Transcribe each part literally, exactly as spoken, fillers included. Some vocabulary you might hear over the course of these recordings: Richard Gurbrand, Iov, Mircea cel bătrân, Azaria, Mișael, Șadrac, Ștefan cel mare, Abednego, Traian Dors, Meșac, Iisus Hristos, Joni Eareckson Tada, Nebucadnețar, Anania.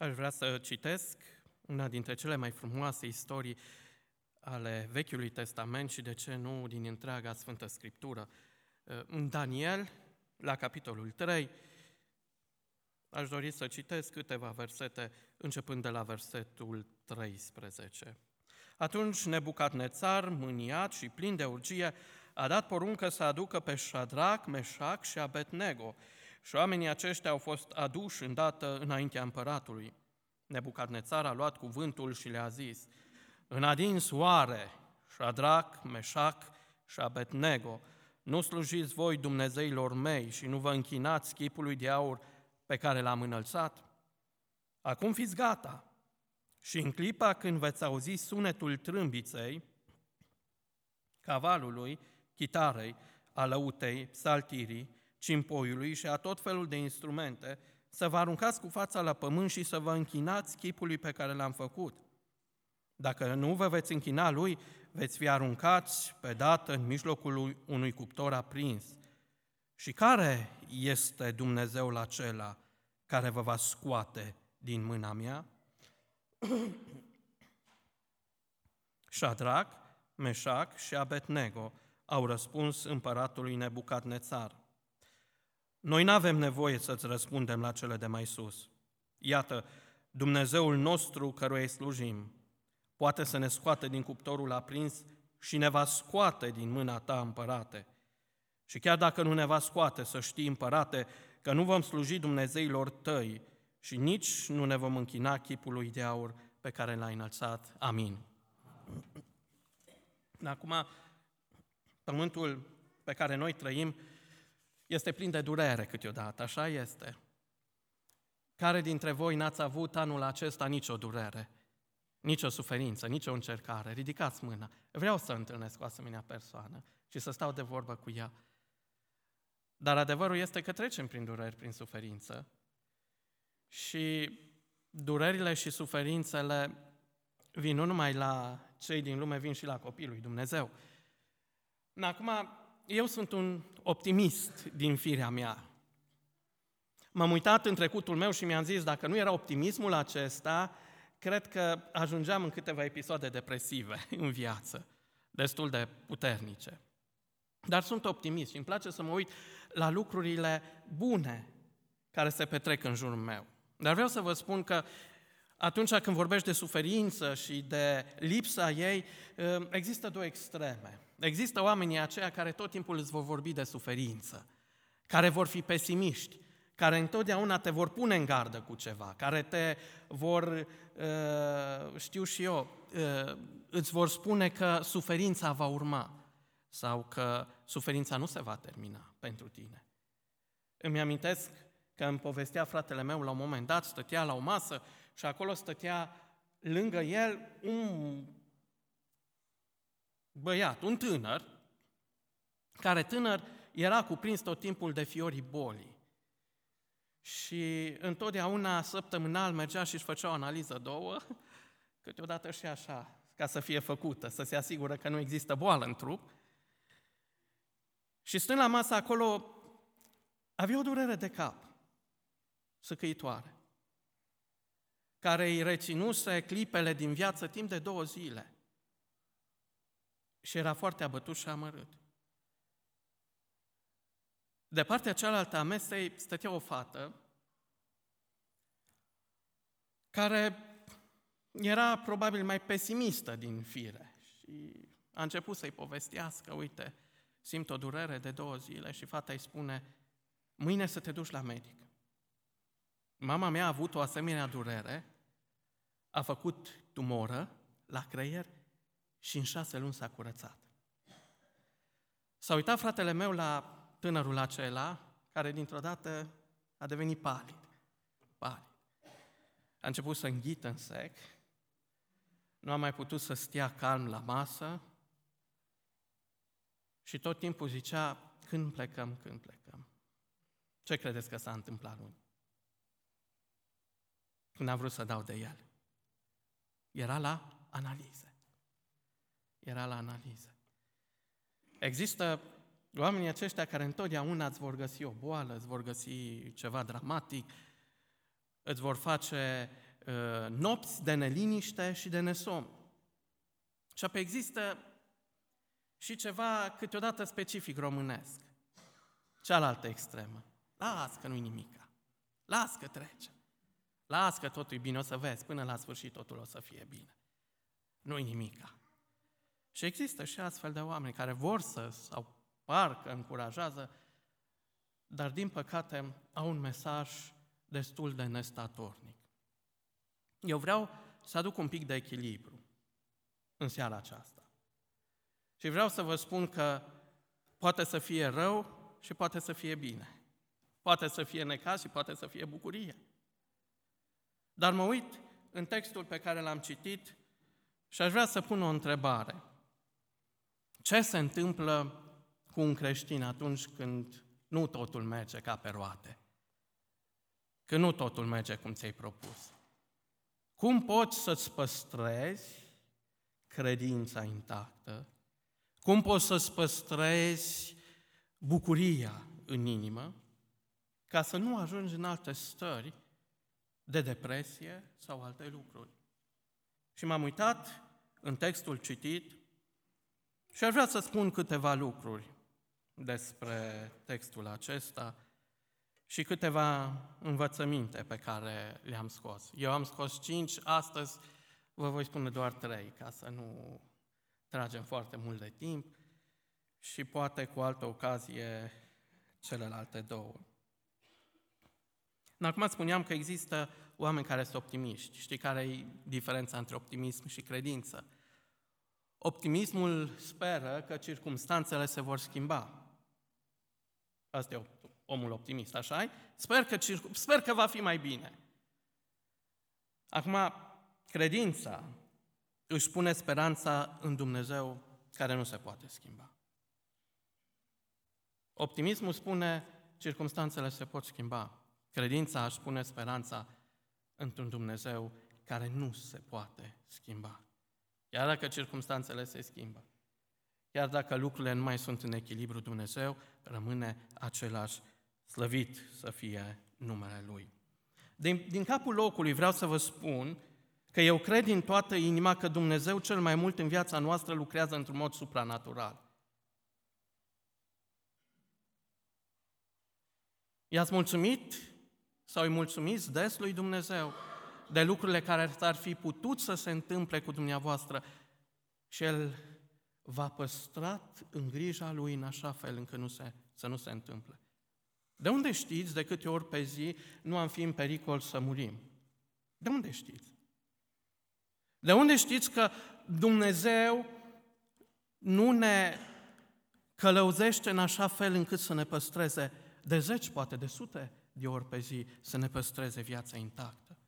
Aș vrea să citesc una dintre cele mai frumoase istorii ale Vechiului Testament și, de ce nu, din întreaga Sfântă Scriptură. În Daniel, la capitolul trei, aș dori să citesc câteva versete, începând de la versetul treisprezece. Atunci Nebucadnețar, mâniat și plin de urgie, a dat poruncă să aducă pe Șadrac, Meșac și Abednego, și oamenii aceștia au fost aduși îndată înaintea împăratului. Nebucadnețar a luat cuvântul și le-a zis: În adins oare, Șadrac, Meșac și Abednego, nu slujiți voi dumnezeilor mei și nu vă închinați chipului de aur pe care l-am înălțat? Acum fiți gata! Și în clipa când veți auzi sunetul trâmbiței, cavalului, chitarei, alăutei, psaltirii, cimpoiului și a tot felul de instrumente, să vă aruncați cu fața la pământ și să vă închinați chipului pe care l-am făcut. Dacă nu vă veți închina lui, veți fi aruncați pe dată în mijlocul unui cuptor aprins. Și care este Dumnezeul acela care vă va scoate din mâna mea? Șadrac, Meșac și Abednego au răspuns împăratului Nebucadnețar: Noi n-avem nevoie să-ți răspundem la cele de mai sus. Iată, Dumnezeul nostru căruia îi slujim poate să ne scoate din cuptorul aprins și ne va scoate din mâna ta, împărate. Și chiar dacă nu ne va scoate, să știi, împărate, că nu vom sluji dumnezeilor tăi și nici nu ne vom închina chipului de aur pe care l-ai înălțat. Amin. Acum, pământul pe care noi trăim este plin de durere câteodată, așa este. Care dintre voi n-ați avut anul acesta nicio durere, nicio suferință, nicio încercare? Ridicați mâna. Vreau să întâlnesc o asemenea persoană și să stau de vorbă cu ea. Dar adevărul este că trecem prin dureri, prin suferință. Și durerile și suferințele vin nu numai la cei din lume, vin și la copilul lui Dumnezeu. Acum, eu sunt un optimist din firea mea. M-am uitat în trecutul meu și mi-am zis, dacă nu era optimismul acesta, cred că ajungeam în câteva episoade depresive în viață, destul de puternice. Dar sunt optimist și îmi place să mă uit la lucrurile bune care se petrec în jurul meu. Dar vreau să vă spun că atunci când vorbești de suferință și de lipsa ei, există două extreme. Există oamenii aceia care tot timpul îți vor vorbi de suferință, care vor fi pesimiști, care întotdeauna te vor pune în gardă cu ceva, care te vor, știu și eu, îți vor spune că suferința va urma sau că suferința nu se va termina pentru tine. Îmi amintesc că îmi povestea fratele meu la un moment dat, stătea la o masă și acolo stătea lângă el un băiat, un tânăr, care tânăr era cuprins tot timpul de fiorii bolii. Și întotdeauna săptămânal mergea și își făcea o analiză două, câteodată și așa, ca să fie făcută, să se asigură că nu există boală în trup. Și stând la masă acolo, avea o durere de cap săcăitoare, care îi reținuse clipele din viață timp de două zile. Și era foarte abătut și amărât. De partea cealaltă a mesei stătea o fată care era probabil mai pesimistă din fire și a început să-i povestească: uite, simt o durere de două zile. Și fata îi spune: mâine să te duci la medic. Mama mea a avut o asemenea durere, a făcut tumoră la creier și în șase luni s-a curățat. S-a uitat fratele meu la tânărul acela, care dintr-o dată a devenit palid. palid. A început să înghită în sec, nu a mai putut să stea calm la masă și tot timpul zicea: când plecăm, când plecăm. Ce credeți că s-a întâmplat lui? Când a vrut să dau de el, era la analize. Era la analize. Există oamenii aceștia care întotdeauna îți vor găsi o boală, îți vor găsi ceva dramatic, îți vor face nopți de neliniște și de nesom. Și apoi există și ceva câteodată specific românesc. Cealaltă extremă. Las că nu-i nimica. Las că trece. Las că totul e bine, o să vezi, până la sfârșit totul o să fie bine. Nu-i nimica. Și există și astfel de oameni care vor să, sau parcă încurajează, dar din păcate au un mesaj destul de nestatornic. Eu vreau să aduc un pic de echilibru în seara aceasta. Și vreau să vă spun că poate să fie rău și poate să fie bine. Poate să fie necaz și poate să fie bucurie. Dar mă uit în textul pe care l-am citit și aș vrea să pun o întrebare. Ce se întâmplă cu un creștin atunci când nu totul merge ca pe roate? Când nu totul merge cum ți-ai propus? Cum poți să-ți păstrezi credința intactă? Cum poți să-ți păstrezi bucuria în inimă ca să nu ajungi în alte stări de depresie sau alte lucruri? Și m-am uitat în textul citit și aș vrea să spun câteva lucruri despre textul acesta și câteva învățăminte pe care le-am scos. Eu am scos cinci, astăzi vă voi spune doar trei, ca să nu tragem foarte mult de timp și poate cu altă ocazie celelalte două. Acum spuneam că există oameni care sunt optimiști. Știi care e diferența între optimism și credință? Optimismul speră că circumstanțele se vor schimba. Asta e omul optimist, așa-i? Sper că, sper că va fi mai bine. Acum, credința își pune speranța în Dumnezeu care nu se poate schimba. Optimismul spune, circumstanțele se pot schimba. Credința își pune speranța într-un Dumnezeu care nu se poate schimba. Iar dacă circumstanțele se schimbă, iar dacă lucrurile nu mai sunt în echilibru, Dumnezeu rămâne același, slăvit să fie numele Lui. Din, din capul locului vreau să vă spun că eu cred din toată inima că Dumnezeu cel mai mult în viața noastră lucrează într-un mod supranatural. I-ați mulțumit sau îi mulțumiți des lui Dumnezeu de lucrurile care ar fi putut să se întâmple cu dumneavoastră și El v-a păstrat în grija Lui în așa fel încât nu se, să nu se întâmple? De unde știți de câte ori pe zi nu am fi în pericol să murim? De unde știți? De unde știți că Dumnezeu nu ne călăuzește în așa fel încât să ne păstreze de zeci, poate de sute de ori pe zi, să ne păstreze viața intactă,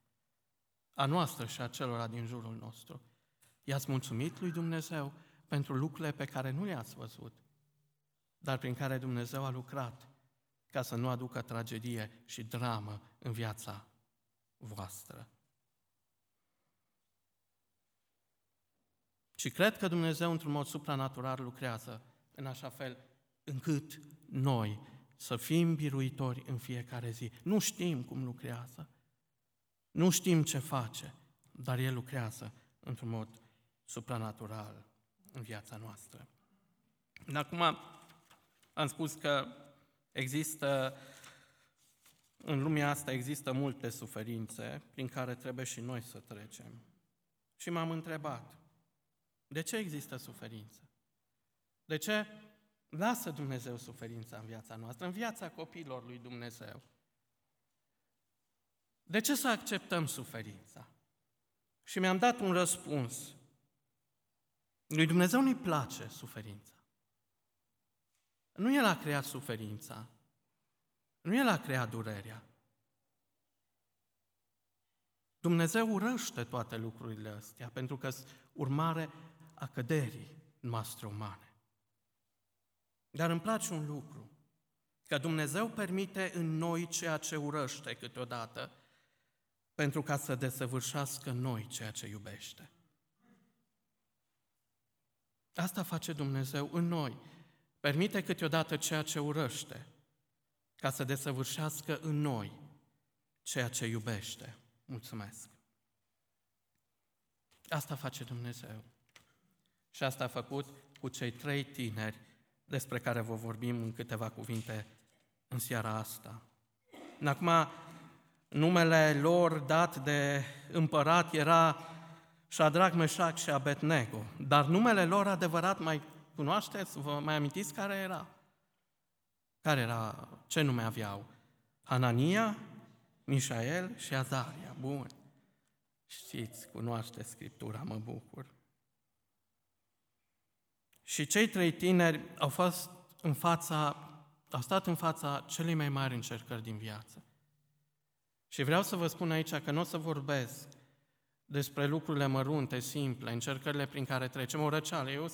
a noastră și a celora din jurul nostru? I-ați mulțumit lui Dumnezeu pentru lucrurile pe care nu le-ați văzut, dar prin care Dumnezeu a lucrat ca să nu aducă tragedie și dramă în viața voastră. Și cred că Dumnezeu, într-un mod supranatural, lucrează în așa fel încât noi să fim biruitori în fiecare zi. Nu știm cum lucrează, nu știm ce face, dar El lucrează într-un mod supranatural în viața noastră. Acum am spus că există, în lumea asta există multe suferințe prin care trebuie și noi să trecem. Și m-am întrebat, de ce există suferință? De ce lasă Dumnezeu suferința în viața noastră, în viața copiilor lui Dumnezeu? De ce să acceptăm suferința? Și mi-am dat un răspuns. Lui Dumnezeu nu-i place suferința. Nu El a creat suferința. Nu El a creat durerea. Dumnezeu urăște toate lucrurile astea, pentru că sunt urmare a căderii noastre umane. Dar îmi place un lucru, că Dumnezeu permite în noi ceea ce urăște câteodată, pentru ca să desăvârșească în noi ceea ce iubește. Asta face Dumnezeu în noi. Permite câteodată ceea ce urăște, ca să desăvârșească în noi ceea ce iubește. Mulțumesc! Asta face Dumnezeu. Și asta a făcut cu cei trei tineri despre care vă vorbim în câteva cuvinte în seara asta. Acum, numele lor dat de împărat era Șadrac, Meșac și Abednego, dar numele lor adevărat mai cunoașteți? Vă mai amintiți care era? Care era? Ce nume aveau? Anania, Mișael și Azaria. Bun. Știți, cunoașteți Scriptura, mă bucur. Și cei trei tineri au fost în fața, au stat în fața celei mai mari încercări din viață. Și vreau să vă spun aici că nu o să vorbesc despre lucrurile mărunte, simple, încercările prin care trecem. O răceală, eu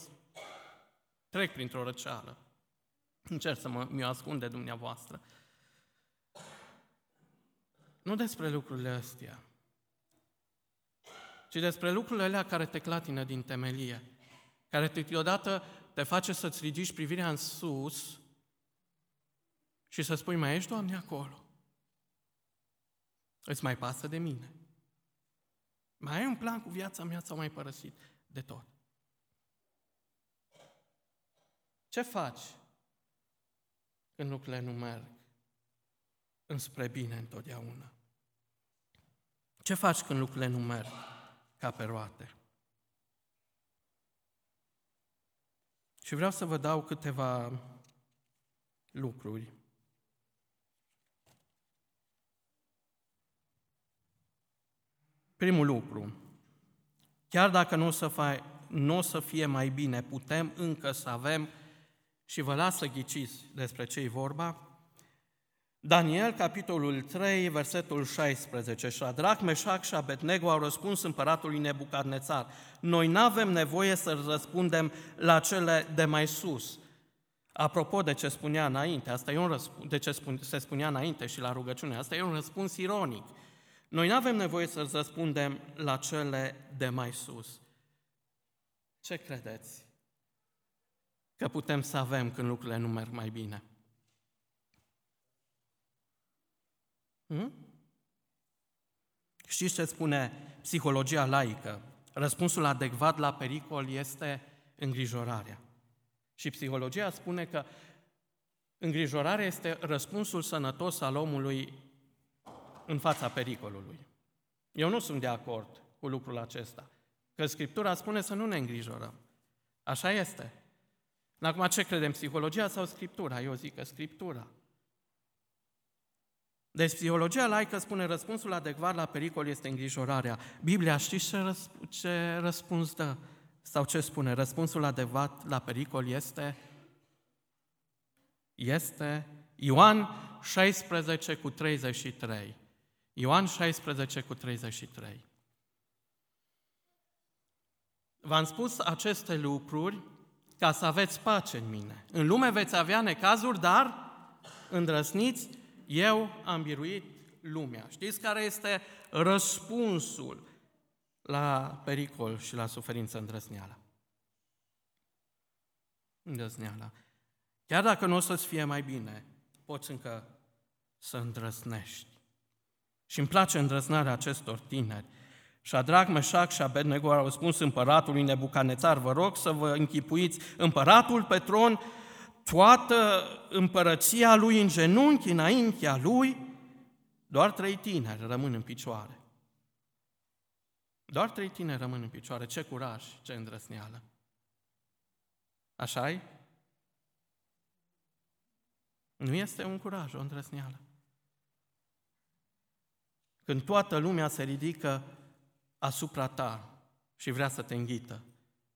trec printr-o răceală. Încerc să mă, mi-o ascund de dumneavoastră. Nu despre lucrurile astea, ci despre lucrurile alea care te clatină din temelie, care câteodată te face să-ți ridici privirea în sus și să spui, mai ești, Doamne, acolo? Îți mai pasă de mine? Mai ai un plan cu viața mea sau mai părăsit de tot? Ce faci când lucrurile nu merg înspre bine întotdeauna? Ce faci când lucrurile nu merg ca pe roate? Și vreau să vă dau câteva lucruri. Primul lucru, chiar dacă nu o să, fai, nu o să fie mai bine, putem încă să avem, și vă las să ghiciți despre ce-i vorba, Daniel, capitolul trei, versetul șaisprezece. Șadrac, Meșac și Abednego au răspuns împăratului Nebucadnețar, noi n-avem nevoie să răspundem la cele de mai sus. Apropo de ce spunea înainte, asta e un răsp- de ce spune, se spunea înainte și la rugăciune, asta e un răspuns ironic. Noi n-avem nevoie să răspundem la cele de mai sus. Ce credeți că putem să avem când lucrurile nu merg mai bine? Hmm? Știți ce spune psihologia laică? Răspunsul adecvat la pericol este îngrijorarea. Și psihologia spune că îngrijorarea este răspunsul sănătos al omului în fața pericolului. Eu nu sunt de acord cu lucrul acesta, că Scriptura spune să nu ne îngrijorăm. Așa este. Acum, ce credem, psihologia sau Scriptura? Eu zic că Scriptura. Deci, psihologia laică spune răspunsul adecvat la pericol este îngrijorarea. Biblia, știți ce, răsp- ce răspuns dă? Sau ce spune? Răspunsul adecvat la pericol este... Este Ioan șaisprezece cu treizeci și trei. Ioan șaisprezece cu treizeci și trei. V-am spus aceste lucruri ca să aveți pace în mine. În lume veți avea necazuri, dar îndrăsniți, eu am biruit lumea. Știți care este răspunsul la pericol și la suferință? Îndrăsneala. Îndrăsneala. Chiar dacă nu o să-ți fie mai bine, poți încă să îndrăsnești. Și îmi place îndrăznarea acestor tineri. Șadrac, Meșac și Abednego au spus împăratului Nebucadnețar, vă rog să vă închipuiți împăratul pe tron, toată împărăția lui în genunchi, înaintea lui, doar trei tineri rămân în picioare. Doar trei tineri rămân în picioare. Ce curaj, ce îndrăsneală. Așa-i? Nu este un curaj, o îndrăsneală. Când toată lumea se ridică asupra ta și vrea să te înghită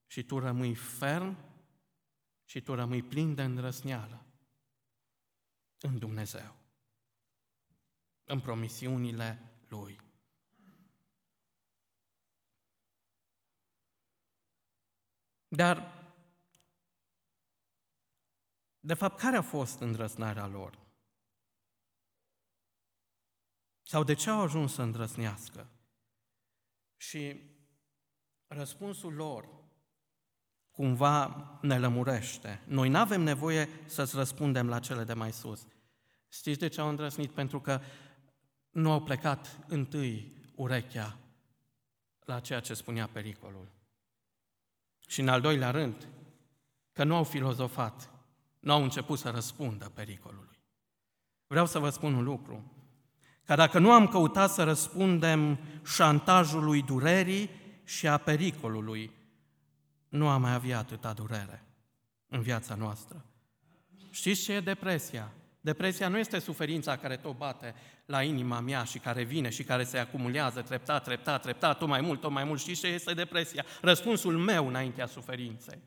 și tu rămâi ferm și tu rămâi plin de îndrăsneală în Dumnezeu, în promisiunile Lui. Dar, de fapt, care a fost îndrăsnarea lor? Sau de ce au ajuns să îndrăsnească? Și răspunsul lor cumva ne lămurește. Noi n-avem nevoie să-ți răspundem la cele de mai sus. Știți de ce au îndrăsnit? Pentru că nu au plecat întâi urechea la ceea ce spunea pericolul. Și în al doilea rând, că nu au filozofat, nu au început să răspundă pericolului. Vreau să vă spun un lucru, că dacă nu am căutat să răspundem șantajului durerii și a pericolului, nu am mai avea atâta durere în viața noastră. Știți ce e depresia? Depresia nu este suferința care tot bate la inima mea și care vine și care se acumulează treptat, treptat, treptat, tot mai mult, tot mai mult. Știți ce este depresia? Răspunsul meu înaintea suferinței.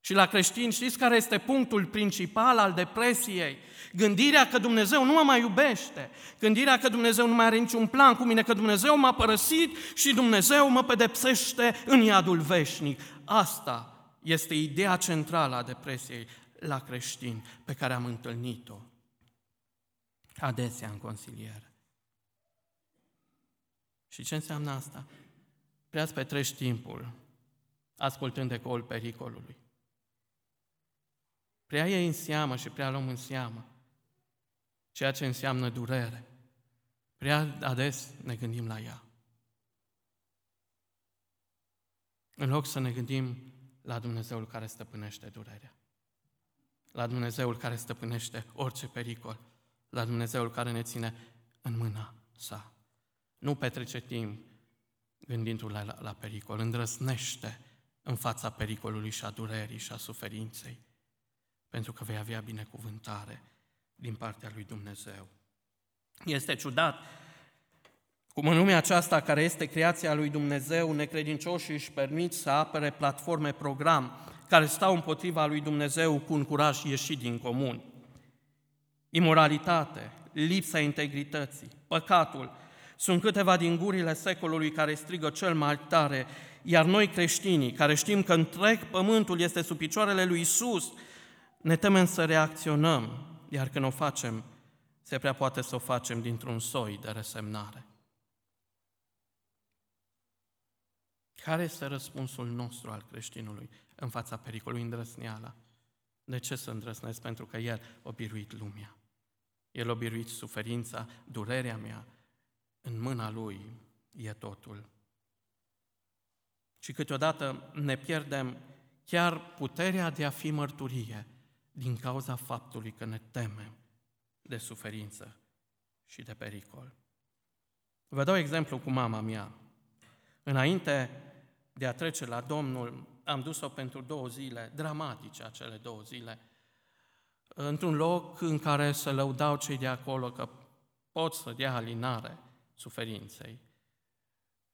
Și la creștini știți care este punctul principal al depresiei? Gândirea că Dumnezeu nu mă mai iubește, gândirea că Dumnezeu nu mai are niciun plan cu mine, că Dumnezeu m-a părăsit și Dumnezeu mă pedepsește în iadul veșnic. Asta este ideea centrală a depresiei la creștini, pe care am întâlnit-o adesea în consiliere. Și ce înseamnă asta? Prea-ți petrești timpul ascultând ecoul pericolului. Prea iei în seamă și prea luăm în seamă ceea ce înseamnă durere. Prea ades ne gândim la ea. În loc să ne gândim la Dumnezeul care stăpânește durerea, la Dumnezeul care stăpânește orice pericol, la Dumnezeul care ne ține în mâna sa. Nu petrece timp gândindu-l la, la pericol, îndrăznește în fața pericolului și a durerii și a suferinței, pentru că vei avea binecuvântare din partea lui Dumnezeu. Este ciudat cum în lumea aceasta, care este creația lui Dumnezeu, necredincioșii își permit să apere platforme, program, care stau împotriva lui Dumnezeu cu un curaj ieșit din comun. Imoralitate, lipsa integrității, păcatul, sunt câteva din gurile secolului care strigă cel mai tare, iar noi creștinii, care știm că întreg pământul este sub picioarele lui Iisus, ne temem să reacționăm, iar când o facem, se prea poate să o facem dintr-un soi de resemnare. Care este răspunsul nostru al creștinului în fața pericolului? Îndrăsneala? De ce să îndrăsnesc? Pentru că El a biruit lumea. El a biruit suferința, durerea mea. În mâna Lui e totul. Și câteodată ne pierdem chiar puterea de a fi mărturie din cauza faptului că ne temem de suferință și de pericol. Vă dau exemplu cu mama mea. Înainte de a trece la Domnul, am dus-o pentru două zile, dramatice acele două zile, într-un loc în care se lăudau cei de acolo că pot să dea alinare suferinței.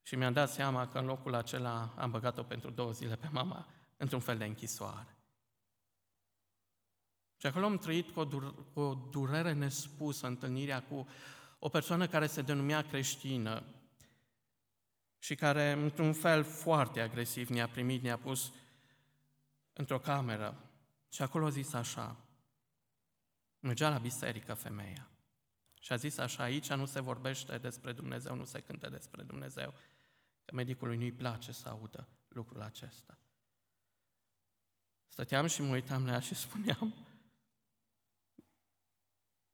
Și mi-am dat seama că în locul acela am băgat-o pentru două zile pe mama într-un fel de închisoare. Și acolo am trăit cu o, dur- cu o durere nespusă întâlnirea cu o persoană care se denumea creștină, și care, într-un fel foarte agresiv, ne-a primit, ne-a pus într-o cameră. Și acolo a zis așa, mergea la biserică femeia. Și a zis așa, aici nu se vorbește despre Dumnezeu, nu se cântă despre Dumnezeu, că medicului nu-i place să audă lucrul acesta. Stăteam și mă uitam la ea și spuneam,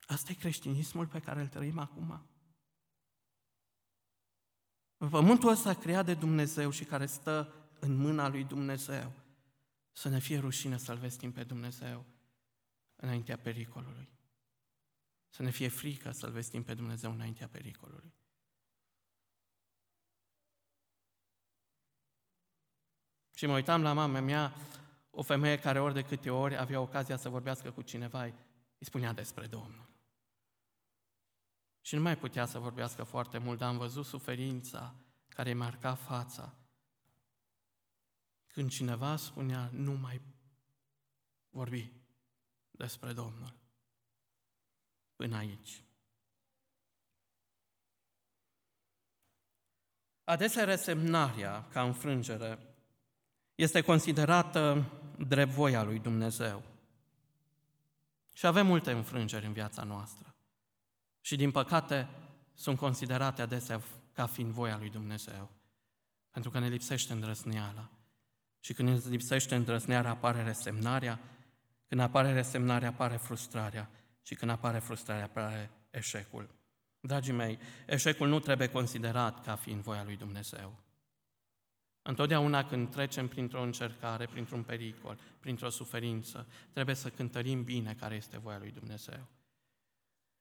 asta e creștinismul pe care îl trăim acum? Pământul ăsta creat de Dumnezeu și care stă în mâna lui Dumnezeu, să ne fie rușine să-L vestim pe Dumnezeu înaintea pericolului. Să ne fie frică să-L vestim pe Dumnezeu înaintea pericolului. Și mă uitam la mama mea, o femeie care ori de câte ori avea ocazia să vorbească cu cineva, îi spunea despre Domnul. Și nu mai putea să vorbească foarte mult, dar am văzut suferința care îi marca fața. Când cineva spunea, nu mai vorbi despre Domnul. Până aici. Adesea resemnarea ca înfrângere este considerată drept voia lui Dumnezeu. Și avem multe înfrângeri în viața noastră. Și, din păcate, sunt considerate adesea ca fiind voia lui Dumnezeu, pentru că ne lipsește îndrăzneala. Și când ne lipsește îndrăzneala, apare resemnarea, când apare resemnarea, apare frustrarea, și când apare frustrarea, apare eșecul. Dragii mei, eșecul nu trebuie considerat ca fiind voia lui Dumnezeu. Întotdeauna când trecem printr-o încercare, printr-un pericol, printr-o suferință, trebuie să cântărim bine care este voia lui Dumnezeu.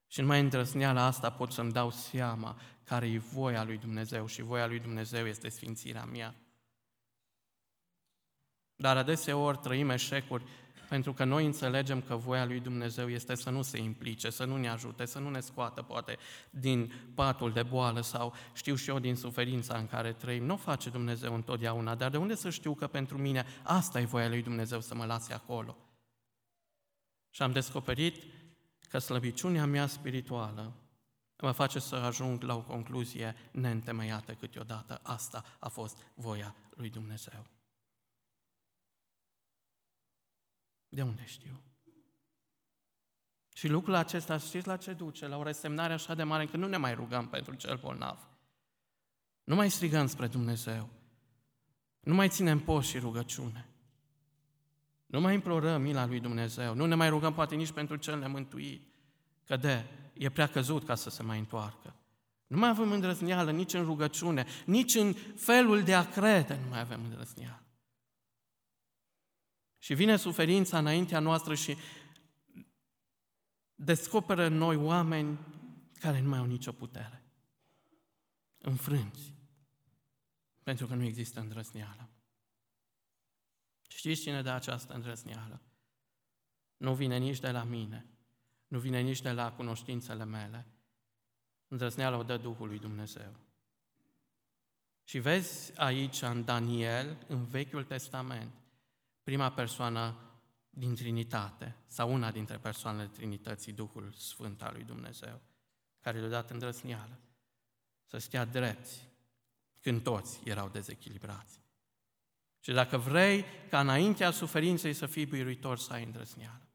Și numai în drăsneala asta pot să-mi dau seama care e voia lui Dumnezeu, și voia lui Dumnezeu este sfințirea mea. Dar adeseori trăim eșecuri pentru că noi înțelegem că voia lui Dumnezeu este să nu se implice, să nu ne ajute, să nu ne scoată poate din patul de boală sau știu și eu din suferința în care trăim. Nu o face Dumnezeu întotdeauna, dar de unde să știu că pentru mine asta e voia lui Dumnezeu să mă lase acolo? Și am descoperit că slăbiciunea mea spirituală mă face să ajung la o concluzie neîntemeiată câteodată. Asta a fost voia lui Dumnezeu. De unde știu? Și lucrul acesta, știți la ce duce? La o resemnare așa de mare, încât nu ne mai rugăm pentru cel bolnav. Nu mai strigăm spre Dumnezeu. Nu mai ținem post și rugăciune. Nu mai implorăm mila lui Dumnezeu. Nu ne mai rugăm poate nici pentru cel nemântuit, că de, e prea căzut ca să se mai întoarcă. Nu mai avem îndrăzneală nici în rugăciune, nici în felul de a crede nu mai avem îndrăzneală. Și vine suferința înaintea noastră și descoperă în noi oameni care nu mai au nicio putere. Înfrânți. Pentru că nu există îndrăzneală. Știți cine dă această îndrăzneală? Nu vine nici de la mine, nu vine nici de la cunoștințele mele. Îndrăzneală o dă Duhul lui Dumnezeu. Și vezi aici în Daniel, în Vechiul Testament, prima persoană din Trinitate, sau una dintre persoanele Trinității, Duhul Sfânt al lui Dumnezeu, care le-a dat îndrăzneală să stea drepți când toți erau dezechilibrați. Și dacă vrei ca înaintea suferinței să fii biruitor, să ai îndrăzneală,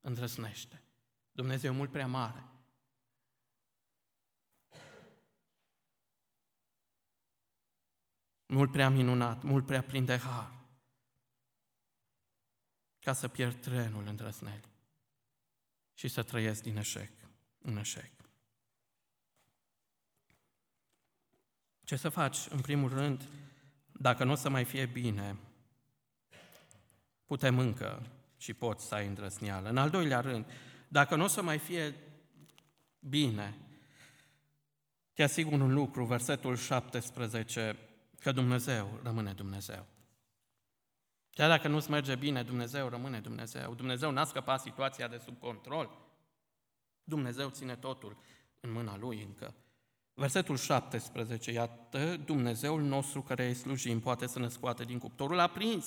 îndrăznește. Dumnezeu e mult prea mare. Mult prea minunat, mult prea plin de har, ca să pierd trenul îndrăznelii și să trăiesc din eșec în eșec. Ce să faci? În primul rând, dacă nu o să mai fie bine, putem încă și poți să ai îndrăzneală. În al doilea rând, dacă nu o să mai fie bine, te asigur un lucru, versetul șaptesprezece, că Dumnezeu rămâne Dumnezeu. Chiar dacă nu-ți merge bine, Dumnezeu rămâne Dumnezeu. Dumnezeu n-a scăpat situația de sub control. Dumnezeu ține totul în mâna Lui încă. Versetul șaptesprezece, iată, Dumnezeul nostru care îi slujim poate să ne scoate din cuptorul aprins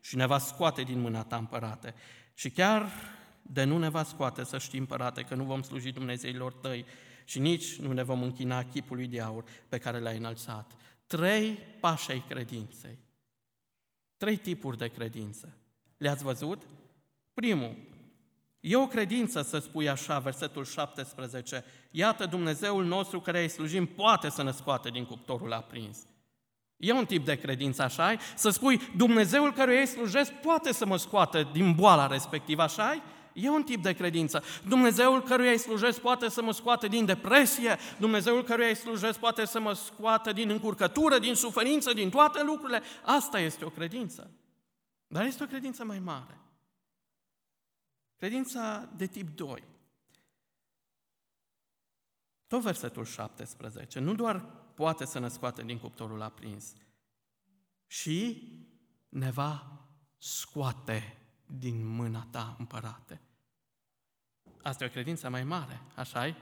și ne va scoate din mâna ta, împărate. Și chiar de nu ne va scoate, să știi, împărate, că nu vom sluji dumnezeilor tăi și nici nu ne vom închina chipului de aur pe care l-ai înălțat. Trei pași ai credinței. Trei tipuri de credință. Le-ați văzut? Primul, e o credință să spui așa, versetul șaptesprezece, iată Dumnezeul nostru care îi slujim poate să ne scoate din cuptorul aprins. E un tip de credință, așa-i? Să spui Dumnezeul care îi slujesc poate să mă scoate din boala respectivă, așa-i? E un tip de credință. Dumnezeul căruia îi slujesc poate să mă scoate din depresie, Dumnezeul căruia îi slujesc poate să mă scoate din încurcătură, din suferință, din toate lucrurile. Asta este o credință. Dar este o credință mai mare. Credința de tip doi. Tot versetul șaptesprezece. Nu doar poate să ne scoate din cuptorul aprins, și ne va scoate din mâna ta, împărate. Asta e o credință mai mare, așa-i?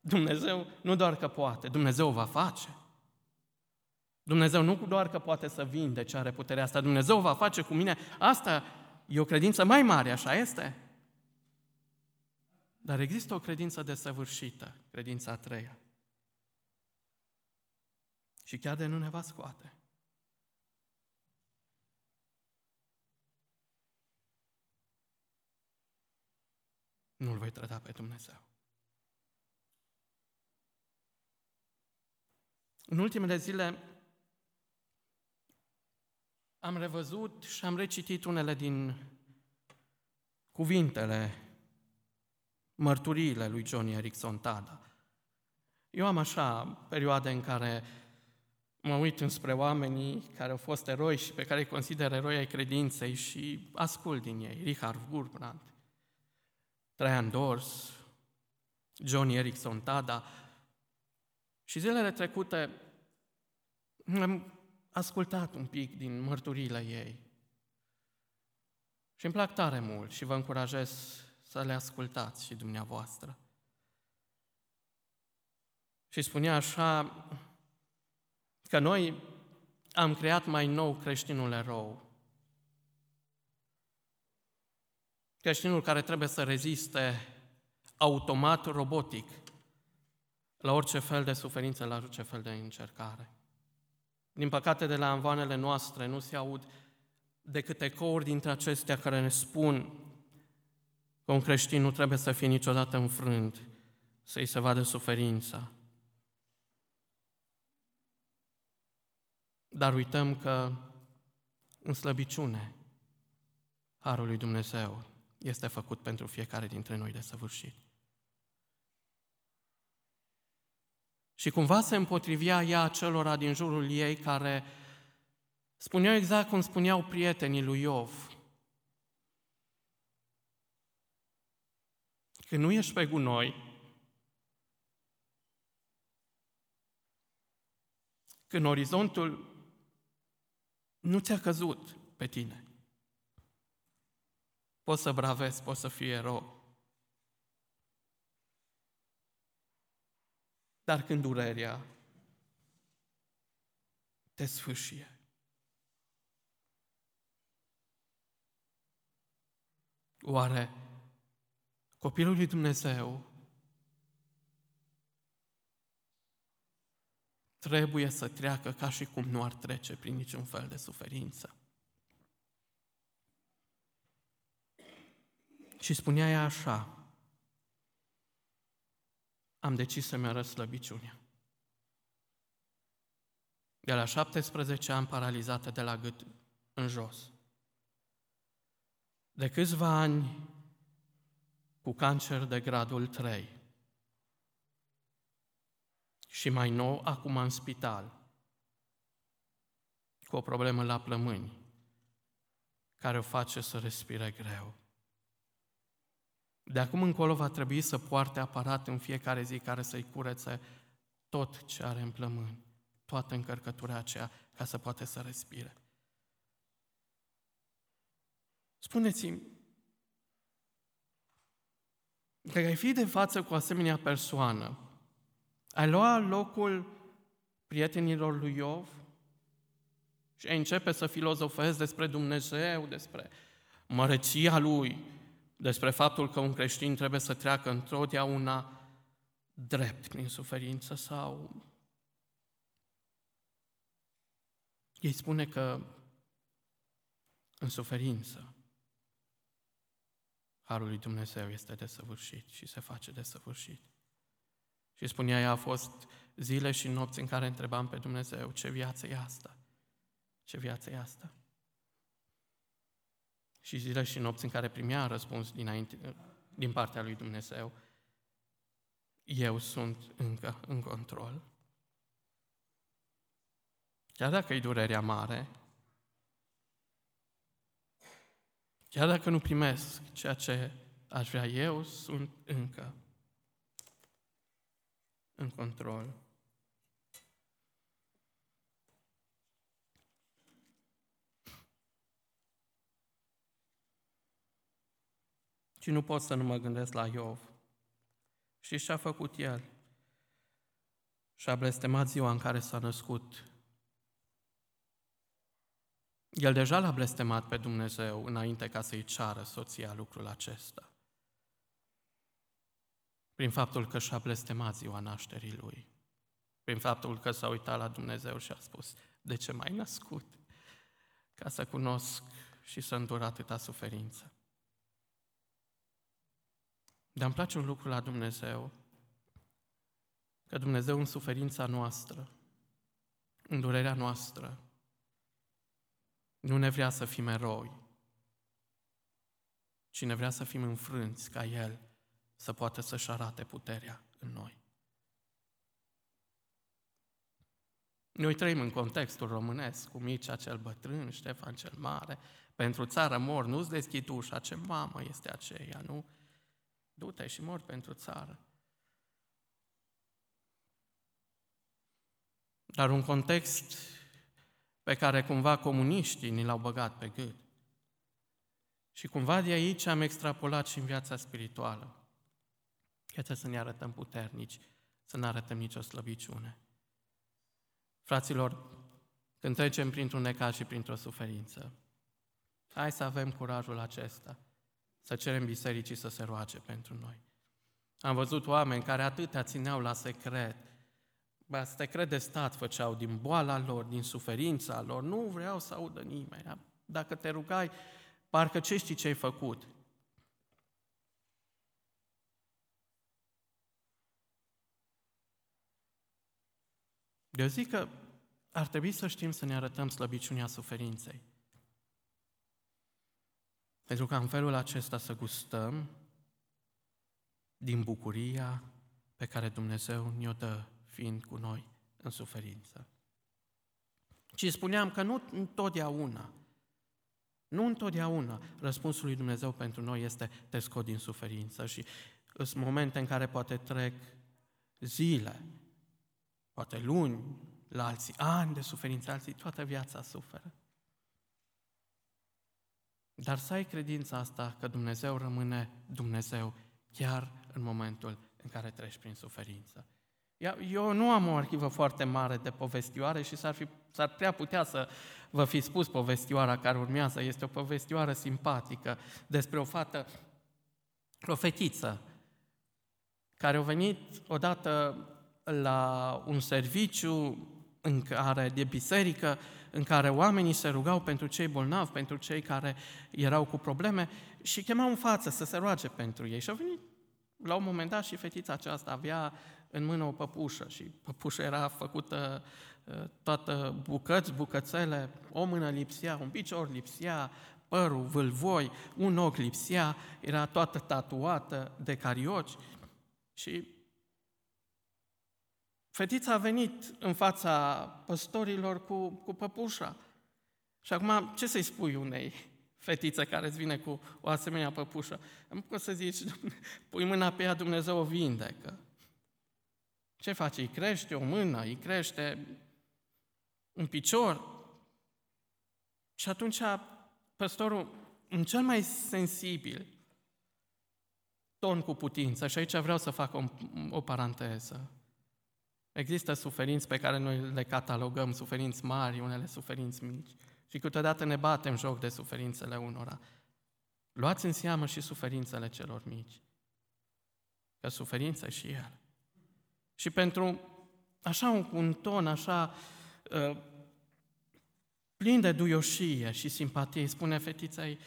Dumnezeu nu doar că poate, Dumnezeu va face. Dumnezeu nu doar că poate să vindece, are puterea asta, Dumnezeu va face cu mine. Asta e o credință mai mare, așa este? Dar există o credință desăvârșită, credința a treia. Și chiar de nu ne va scoate. Nu-L voi trăda pe Dumnezeu. În ultimele zile am revăzut și am recitit unele din cuvintele, mărturiile lui Joni Eareckson Tada. Eu am așa perioade în care mă uit înspre oamenii care au fost eroi și pe care îi consider eroi ai credinței și ascult din ei. Richard Gurbrand, Traian Dors, Joni Eareckson Tada. Și zilele trecute am ascultat un pic din mărturiile ei. Și îmi plac tare mult și vă încurajez să le ascultați și dumneavoastră. Și spunea așa că noi am creat mai nou creștinul erou. Creștinul care trebuie să reziste automat, robotic, la orice fel de suferință, la orice fel de încercare. Din păcate, de la anvoanele noastre nu se aud decât ecouri dintre acestea care ne spun că un creștin nu trebuie să fie niciodată înfrânt, să-i se vadă suferința. Dar uităm că în slăbiciune harul lui Dumnezeu este făcut pentru fiecare dintre noi desăvârșit. Și cumva se împotrivea ea acelora din jurul ei care spuneau exact cum spuneau prietenii lui Iov. Că nu ești pe gunoi, că în orizontul nu ți-a căzut pe tine. Poți să bravezi, poți să fii erou. Dar când durerea te sfâșie. Oare copilul lui Dumnezeu trebuie să treacă ca și cum nu ar trece prin niciun fel de suferință? Și spunea ea așa: am decis să-mi arăt slăbiciunea. De la șaptesprezece ani paralizată de la gât în jos. De câțiva ani cu cancer de gradul trei. Și mai nou, acum în spital, cu o problemă la plămâni, care o face să respire greu. De acum încolo va trebui să poarte aparat în fiecare zi care să-i curețe tot ce are în plămâni, toată încărcătura aceea, ca să poate să respire. Spuneți-mi, că ai fi de față cu asemenea persoană, ai lua locul prietenilor lui Iov și ai începe să filozofezi despre Dumnezeu, despre măreția Lui, despre faptul că un creștin trebuie să treacă întotdeauna drept prin suferință sau... Ei spune că în suferință harul lui Dumnezeu este desăvârșit și se face desăvârșit. Și spunea ea, a fost zile și nopți în care întrebam pe Dumnezeu, ce viață e asta? Ce viață e asta? Și zile și nopți în care primea răspuns dinainte, din partea lui Dumnezeu, eu sunt încă în control. Chiar dacă e durerea mare, chiar dacă nu primesc ceea ce aș vrea, eu sunt încă în control. Și nu pot să nu mă gândesc la Iov. Și ce a făcut el? Și-a blestemat ziua în care s-a născut. El deja l-a blestemat pe Dumnezeu înainte ca să-i ceară soția lucrul acesta. Prin faptul că și-a blestemat ziua nașterii lui. Prin faptul că s-a uitat la Dumnezeu și a spus, de ce m-ai născut? Ca să cunosc și să îndur atâta suferință. Dar îmi place un lucru la Dumnezeu, că Dumnezeu în suferința noastră, în durerea noastră, nu ne vrea să fim eroi, ci ne vrea să fim înfrânți ca El să poată să-și arate puterea în noi. Noi trăim în contextul românesc, cu Mircea cel bătrân, Ștefan cel mare, pentru țară mor, nu-ți deschid ușa, ce mamă este aceea, nu? Du-te și mor pentru țară. Dar un context pe care cumva comuniștii ni l-au băgat pe gât. Și cumva de aici am extrapolat și în viața spirituală. Iată să ne arătăm puternici, să nu arătăm nicio slăbiciune. Fraților, când trecem printr-un necaz și printr-o suferință, hai să avem curajul acesta, să cerem bisericii să se roage pentru noi. Am văzut oameni care atâtea țineau la secret, ba, secret de stat făceau din boala lor, din suferința lor, nu vreau să audă nimeni. Dacă te rugai, parcă ce știi ce ai făcut? Eu zic că ar trebui să știm să ne arătăm slăbiciunea suferinței. Pentru că în felul acesta să gustăm din bucuria pe care Dumnezeu ne-o dă, fiind cu noi în suferință. Și spuneam că nu întotdeauna, nu întotdeauna răspunsul lui Dumnezeu pentru noi este te scot din suferință și sunt momente în care poate trec zile, poate luni, la alții ani de suferință, alții toată viața suferă. Dar să ai credința asta că Dumnezeu rămâne Dumnezeu chiar în momentul în care treci prin suferință. Eu nu am o arhivă foarte mare de povestioare și s-ar, fi, s-ar prea putea să vă fi spus povestioara care urmează. Este o povestioară simpatică despre o fată, o fetiță, care a venit odată la un serviciu în care, de biserică în care oamenii se rugau pentru cei bolnavi, pentru cei care erau cu probleme și chemau în față să se roage pentru ei. Și a venit la un moment dat și fetița aceasta avea în mână o păpușă și păpușa era făcută toată bucăți, bucățele, o mână lipsea, un picior lipsea, părul, vâlvoi, un ochi lipsea, era toată tatuată de carioci și fetița a venit în fața păstorilor cu, cu păpușa. Și acum, ce să-i spui unei fetițe care îți vine cu o asemenea păpușă? Nu poți să zici, pui mâna pe ea, Dumnezeu o vindecă. Ce face? Îi crește o mână, îi crește un picior. Și atunci păstorul, în cel mai sensibil ton cu putință, și aici vreau să fac o, o paranteză, există suferinți pe care noi le catalogăm, suferinți mari, unele suferinți mici. Și câteodată ne batem joc de suferințele unora. Luați în seamă și suferințele celor mici. Că suferință și ele. Și pentru așa un, un ton, așa uh, plin de duioșie și simpatie, spune fetiței,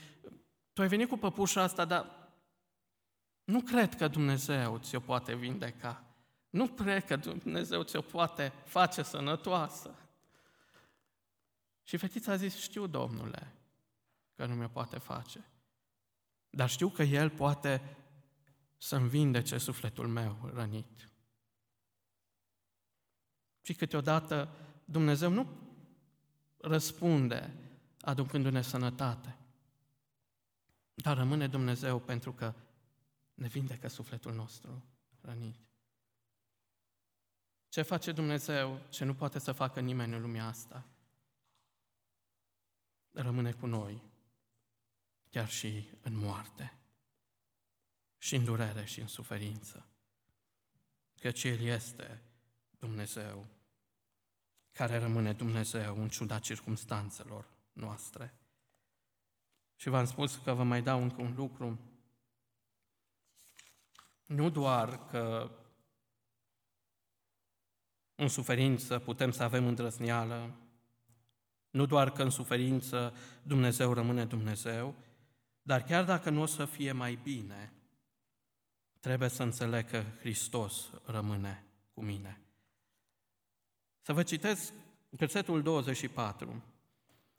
tu ai venit cu păpușa asta, dar nu cred că Dumnezeu ți-o poate vindeca. Nu cred că Dumnezeu ți-o poate face sănătoasă. Și fetița a zis, știu, Domnule, că nu mi-o poate face, dar știu că El poate să-mi vindece sufletul meu rănit. Și câteodată Dumnezeu nu răspunde aducându-ne sănătate, dar rămâne Dumnezeu pentru că ne vindecă sufletul nostru rănit. Ce face Dumnezeu, ce nu poate să facă nimeni în lumea asta? Rămâne cu noi, chiar și în moarte, și în durere, și în suferință. Căci El este Dumnezeu, care rămâne Dumnezeu în ciuda circumstanțelor noastre. Și v-am spus că vă mai dau încă un lucru. Nu doar că în suferință putem să avem îndrăzneală, nu doar că în suferință Dumnezeu rămâne Dumnezeu, dar chiar dacă nu o să fie mai bine, trebuie să înțeleg că Hristos rămâne cu mine. Să vă citesc versetul douăzeci și patru.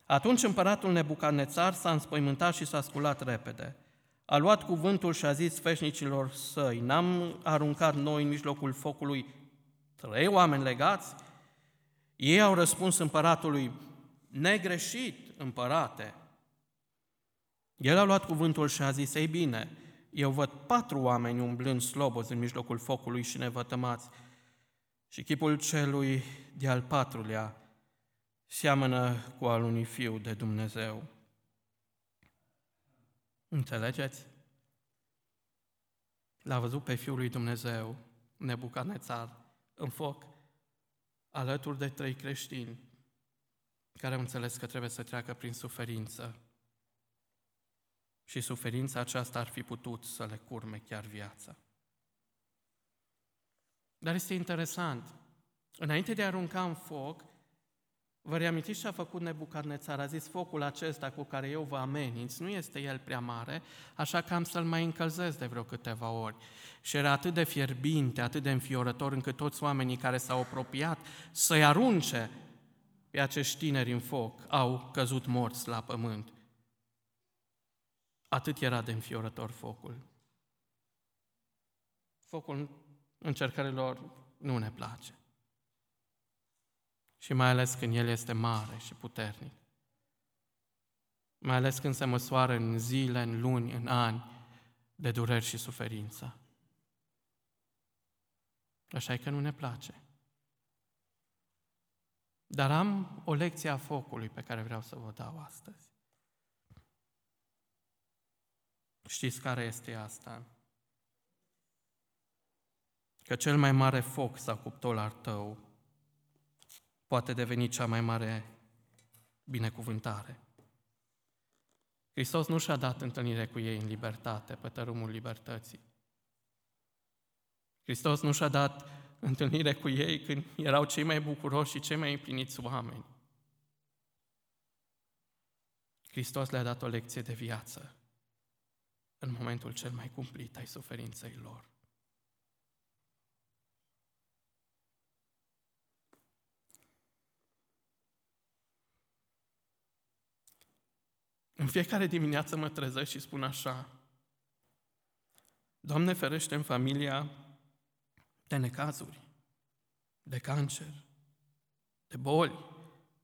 Atunci împăratul Nebucadnețar s-a înspăimântat și s-a sculat repede. A luat cuvântul și a zis veșnicilor săi, n-am aruncat noi în mijlocul focului trei oameni legați? Ei au răspuns împăratului: negreșit, împărate. El a luat cuvântul și a zis: ei bine, eu văd patru oameni umblând slobozi în mijlocul focului și nevătămați, și chipul celui de-al patrulea seamănă cu al unui fiu de Dumnezeu. Înțelegeți? L-a văzut pe Fiul lui Dumnezeu, Nebucadnețar, în foc, alături de trei creștini, care au înțeles că trebuie să treacă prin suferință. Și suferința aceasta ar fi putut să le curme chiar viața. Dar este interesant, înainte de a arunca în foc, vă reamintiți ce a făcut Nebucadnețar? A zis: focul acesta cu care eu vă ameninț, nu este el prea mare, așa că am să-l mai încălzesc de vreo câteva ori. Și era atât de fierbinte, atât de înfiorător, încât toți oamenii care s-au apropiat să-i arunce pe acești tineri în foc au căzut morți la pământ. Atât era de înfiorător focul. Focul încercărilor nu ne place. Și mai ales când el este mare și puternic. Mai ales când se măsoară în zile, în luni, în ani de dureri și suferință. Așa e că nu ne place. Dar am o lecție a focului pe care vreau să vă dau astăzi. Știți care este asta? Că cel mai mare foc sau cuptor al tău poate deveni cea mai mare binecuvântare. Hristos nu și-a dat întâlnire cu ei în libertate, pe tărâmul libertății. Hristos nu și-a dat întâlnire cu ei când erau cei mai bucuroși și cei mai împliniți oameni. Hristos le-a dat o lecție de viață în momentul cel mai cumplit ai suferinței lor. În fiecare dimineață mă trezesc și spun așa: Doamne ferește în familia de necazuri, de cancer, de boli,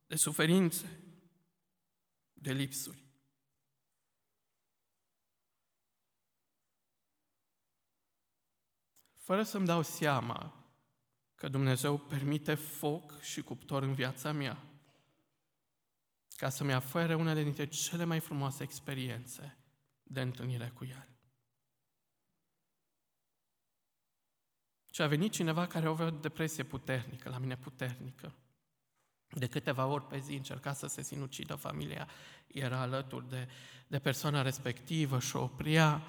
de suferințe, de lipsuri. Fără să-mi dau seama că Dumnezeu permite foc și cuptor în viața mea, ca să-mi ofere una dintre cele mai frumoase experiențe de întâlnire cu El. Și a venit cineva care avea o depresie puternică, la mine puternică. De câteva ori pe zi încerca să se sinucidă, familia era alături de, de persoana respectivă și o opria.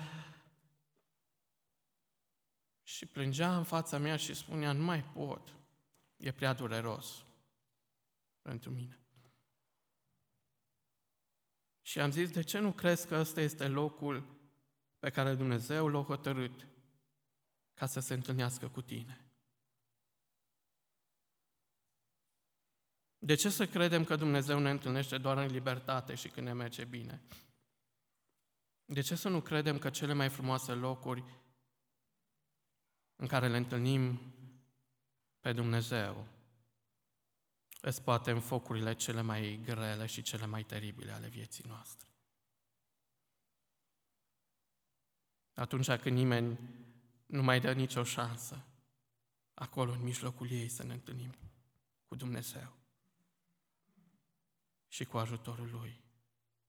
Și plângea în fața mea și spunea: nu mai pot, e prea dureros pentru mine. Și am zis: de ce nu crezi că ăsta este locul pe care Dumnezeu l-a hotărât ca să se întâlnească cu tine? De ce să credem că Dumnezeu ne întâlnește doar în libertate și când ne merge bine? De ce să nu credem că cele mai frumoase locuri în care le întâlnim pe Dumnezeu îți poate în focurile cele mai grele și cele mai teribile ale vieții noastre? Atunci când nimeni nu mai dă nicio șansă, acolo, în mijlocul ei, să ne întâlnim cu Dumnezeu și cu ajutorul Lui,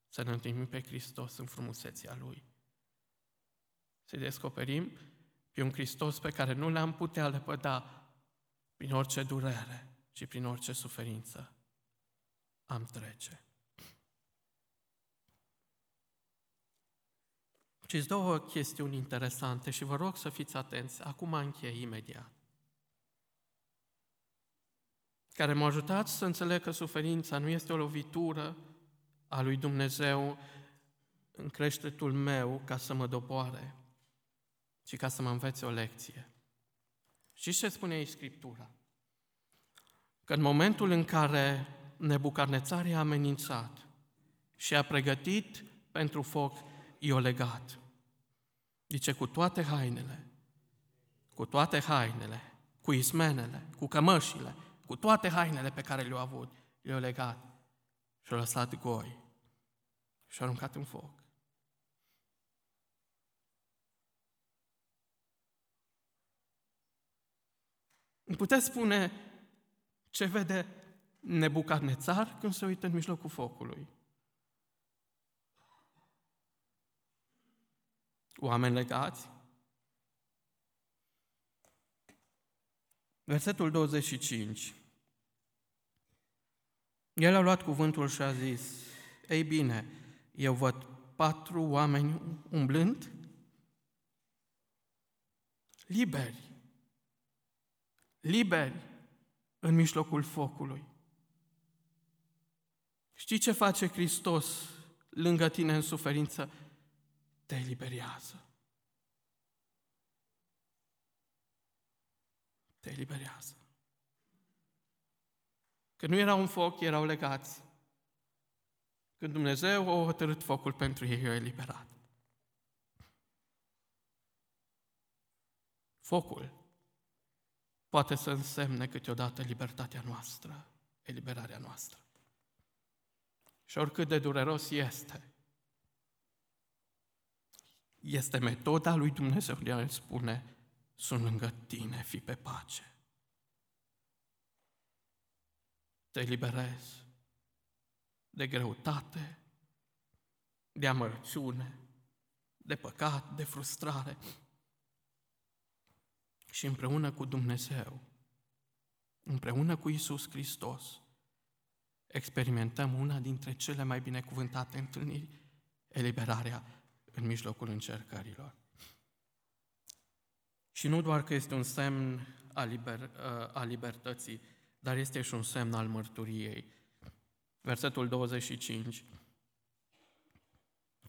să ne întâlnim pe Hristos în frumusețea Lui, să descoperim pe un Hristos pe care nu l-am putea lepăda prin orice durere și prin orice suferință am trece. Și două chestiuni interesante și vă rog să fiți atenți, acum închei imediat, care m-au ajutat să înțeleg că suferința nu este o lovitură a lui Dumnezeu în creștetul meu ca să mă doboare, ci ca să mă învețe o lecție. Știți ce spune aici Scriptura? Că în momentul în care Nebucadnețar i-a amenințat și a pregătit pentru foc, i-a legat. Zice, cu toate hainele, cu toate hainele, cu ismenele, cu cămășile, cu toate hainele pe care le-au avut, le-au legat și au lăsat goi și au aruncat în foc. Îmi puteți spune ce vede Nebucadnețar când se uită în mijlocul focului? Oameni legați? Versetul douăzeci și cinci. El a luat cuvântul și a zis: ei bine, eu văd patru oameni umblând liberi, liberi în mijlocul focului. Știi ce face Hristos lângă tine în suferință? Te eliberează. Te eliberează. Când nu erau în foc, erau legați. Când Dumnezeu a hotărât focul pentru ei, i-a eliberat. Focul poate să însemne câteodată libertatea noastră, eliberarea noastră. Și oricât de dureros este, este metoda lui Dumnezeu de a-i spune: sunt lângă tine, fii pe pace. Te eliberezi de greutate, de amărăciune, de păcat, de frustrare. Și împreună cu Dumnezeu, împreună cu Iisus Hristos, experimentăm una dintre cele mai binecuvântate întâlniri, eliberarea în mijlocul încercărilor. Și nu doar că este un semn a, liber, a libertății, dar este și un semn al mărturiei. Versetul douăzeci și cinci,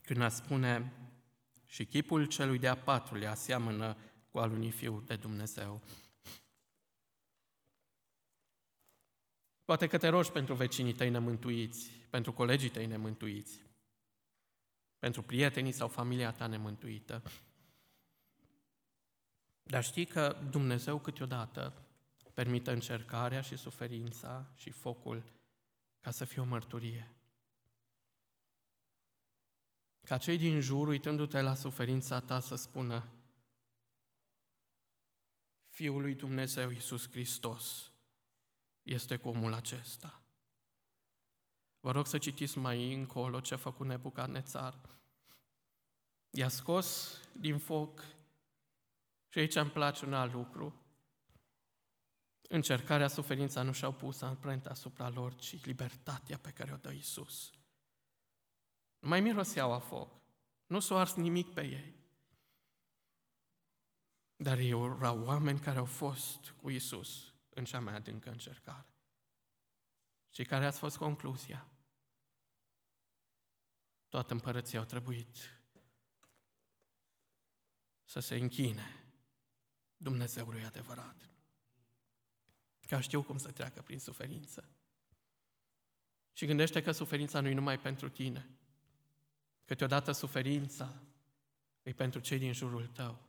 când ne spune: și chipul celui de-a patrulea seamănă cu al unui fiu de Dumnezeu. Poate că te rogi pentru vecinii tăi nemântuiți, pentru colegii tăi nemântuiți, pentru prietenii sau familia ta nemântuită. Dar știi că Dumnezeu câteodată permite încercarea și suferința și focul ca să fie o mărturie. Ca cei din jur, uitându-te la suferința ta, să spună: Fiul lui Dumnezeu, Iisus Hristos, este cu omul acesta. Vă rog să citiți mai încolo ce a făcut Nebucadnețar. I-a scos din foc. Și aici îmi place un alt lucru. Încercarea, suferința nu și-au pus amprenta asupra lor, ci libertatea pe care o dă Iisus. Nu mai miroseau a foc, nu s-o ars nimic pe ei. Dar ei erau oameni care au fost cu Iisus în cea mai adâncă încercare. Și care a fost concluzia? Toată împărăția au trebuit să se închine Dumnezeului adevărat. Că știu cum să treacă prin suferință. Și gândește că suferința nu e numai pentru tine. Câteodată suferința e pentru cei din jurul tău.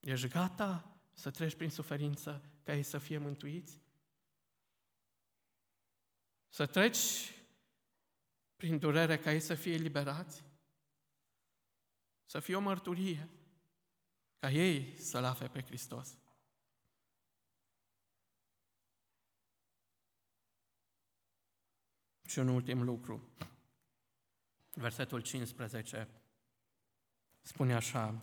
Ești gata să treci prin suferință ca ei să fie mântuiți? Să treci prin durere ca ei să fie eliberați? Să fie o mărturie ca ei să-L afle pe Hristos. Și un ultim lucru. Versetul cincisprezece spune așa: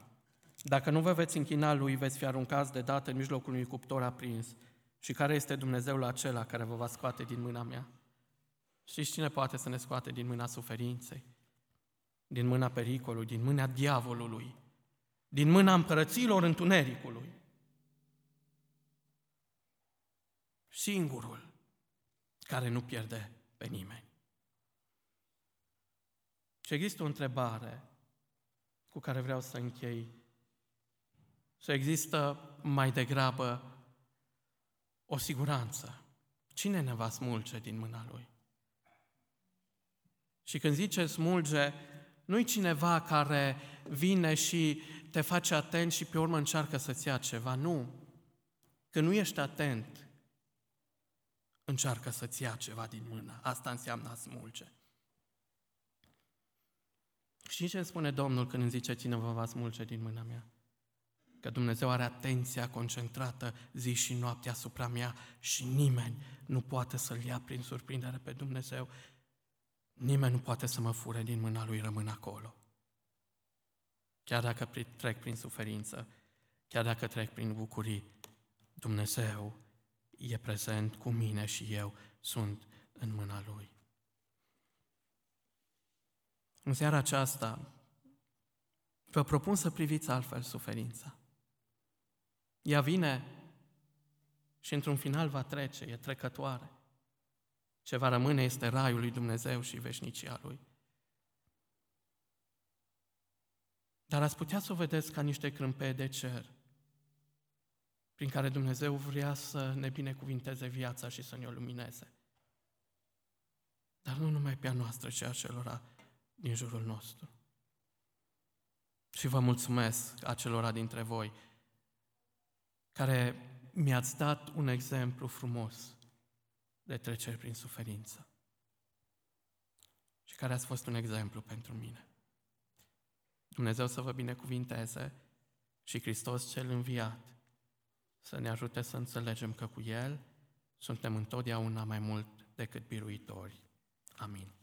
dacă nu vă veți închina lui, veți fi aruncați de dată în mijlocul unui cuptor aprins. Și care este Dumnezeul acela care vă va scoate din mâna mea? Știți cine poate să ne scoate din mâna suferinței, din mâna pericolului, din mâna diavolului, din mâna împărăților întunericului? Singurul care nu pierde pe nimeni. Și există o întrebare cu care vreau să închei. Și există mai degrabă o siguranță. Cine ne va smulge din mâna lui? Și când zice smulge, nu-i cineva care vine și te face atent și pe urmă încearcă să-ți ia ceva, nu. Când nu ești atent, încearcă să-ți ia ceva din mână. Asta înseamnă a smulge. Și ce spune Domnul când îmi zice cine vă va smulge din mâna mea? Că Dumnezeu are atenția concentrată zi și noapte asupra mea și nimeni nu poate să-L ia prin surprindere pe Dumnezeu. Nimeni nu poate să mă fure din mâna Lui, rămân acolo. Chiar dacă trec prin suferință, chiar dacă trec prin bucurii, Dumnezeu e prezent cu mine și eu sunt în mâna Lui. În seara aceasta vă propun să priviți altfel suferința. Ea vine și într-un final va trece, e trecătoare. Ce va rămâne este raiul lui Dumnezeu și veșnicia Lui. Dar ați putea să o vedeți ca niște crâmpeie de cer, prin care Dumnezeu vrea să ne binecuvinteze viața și să ne o lumineze. Dar nu numai pe a noastră, ci a celora din jurul nostru. Și vă mulțumesc acelora dintre voi care mi-ați dat un exemplu frumos de trecere prin suferință și care ați fost un exemplu pentru mine. Dumnezeu să vă binecuvinteze și Hristos cel înviat să ne ajute să înțelegem că cu El suntem întotdeauna mai mult decât biruitori. Amin.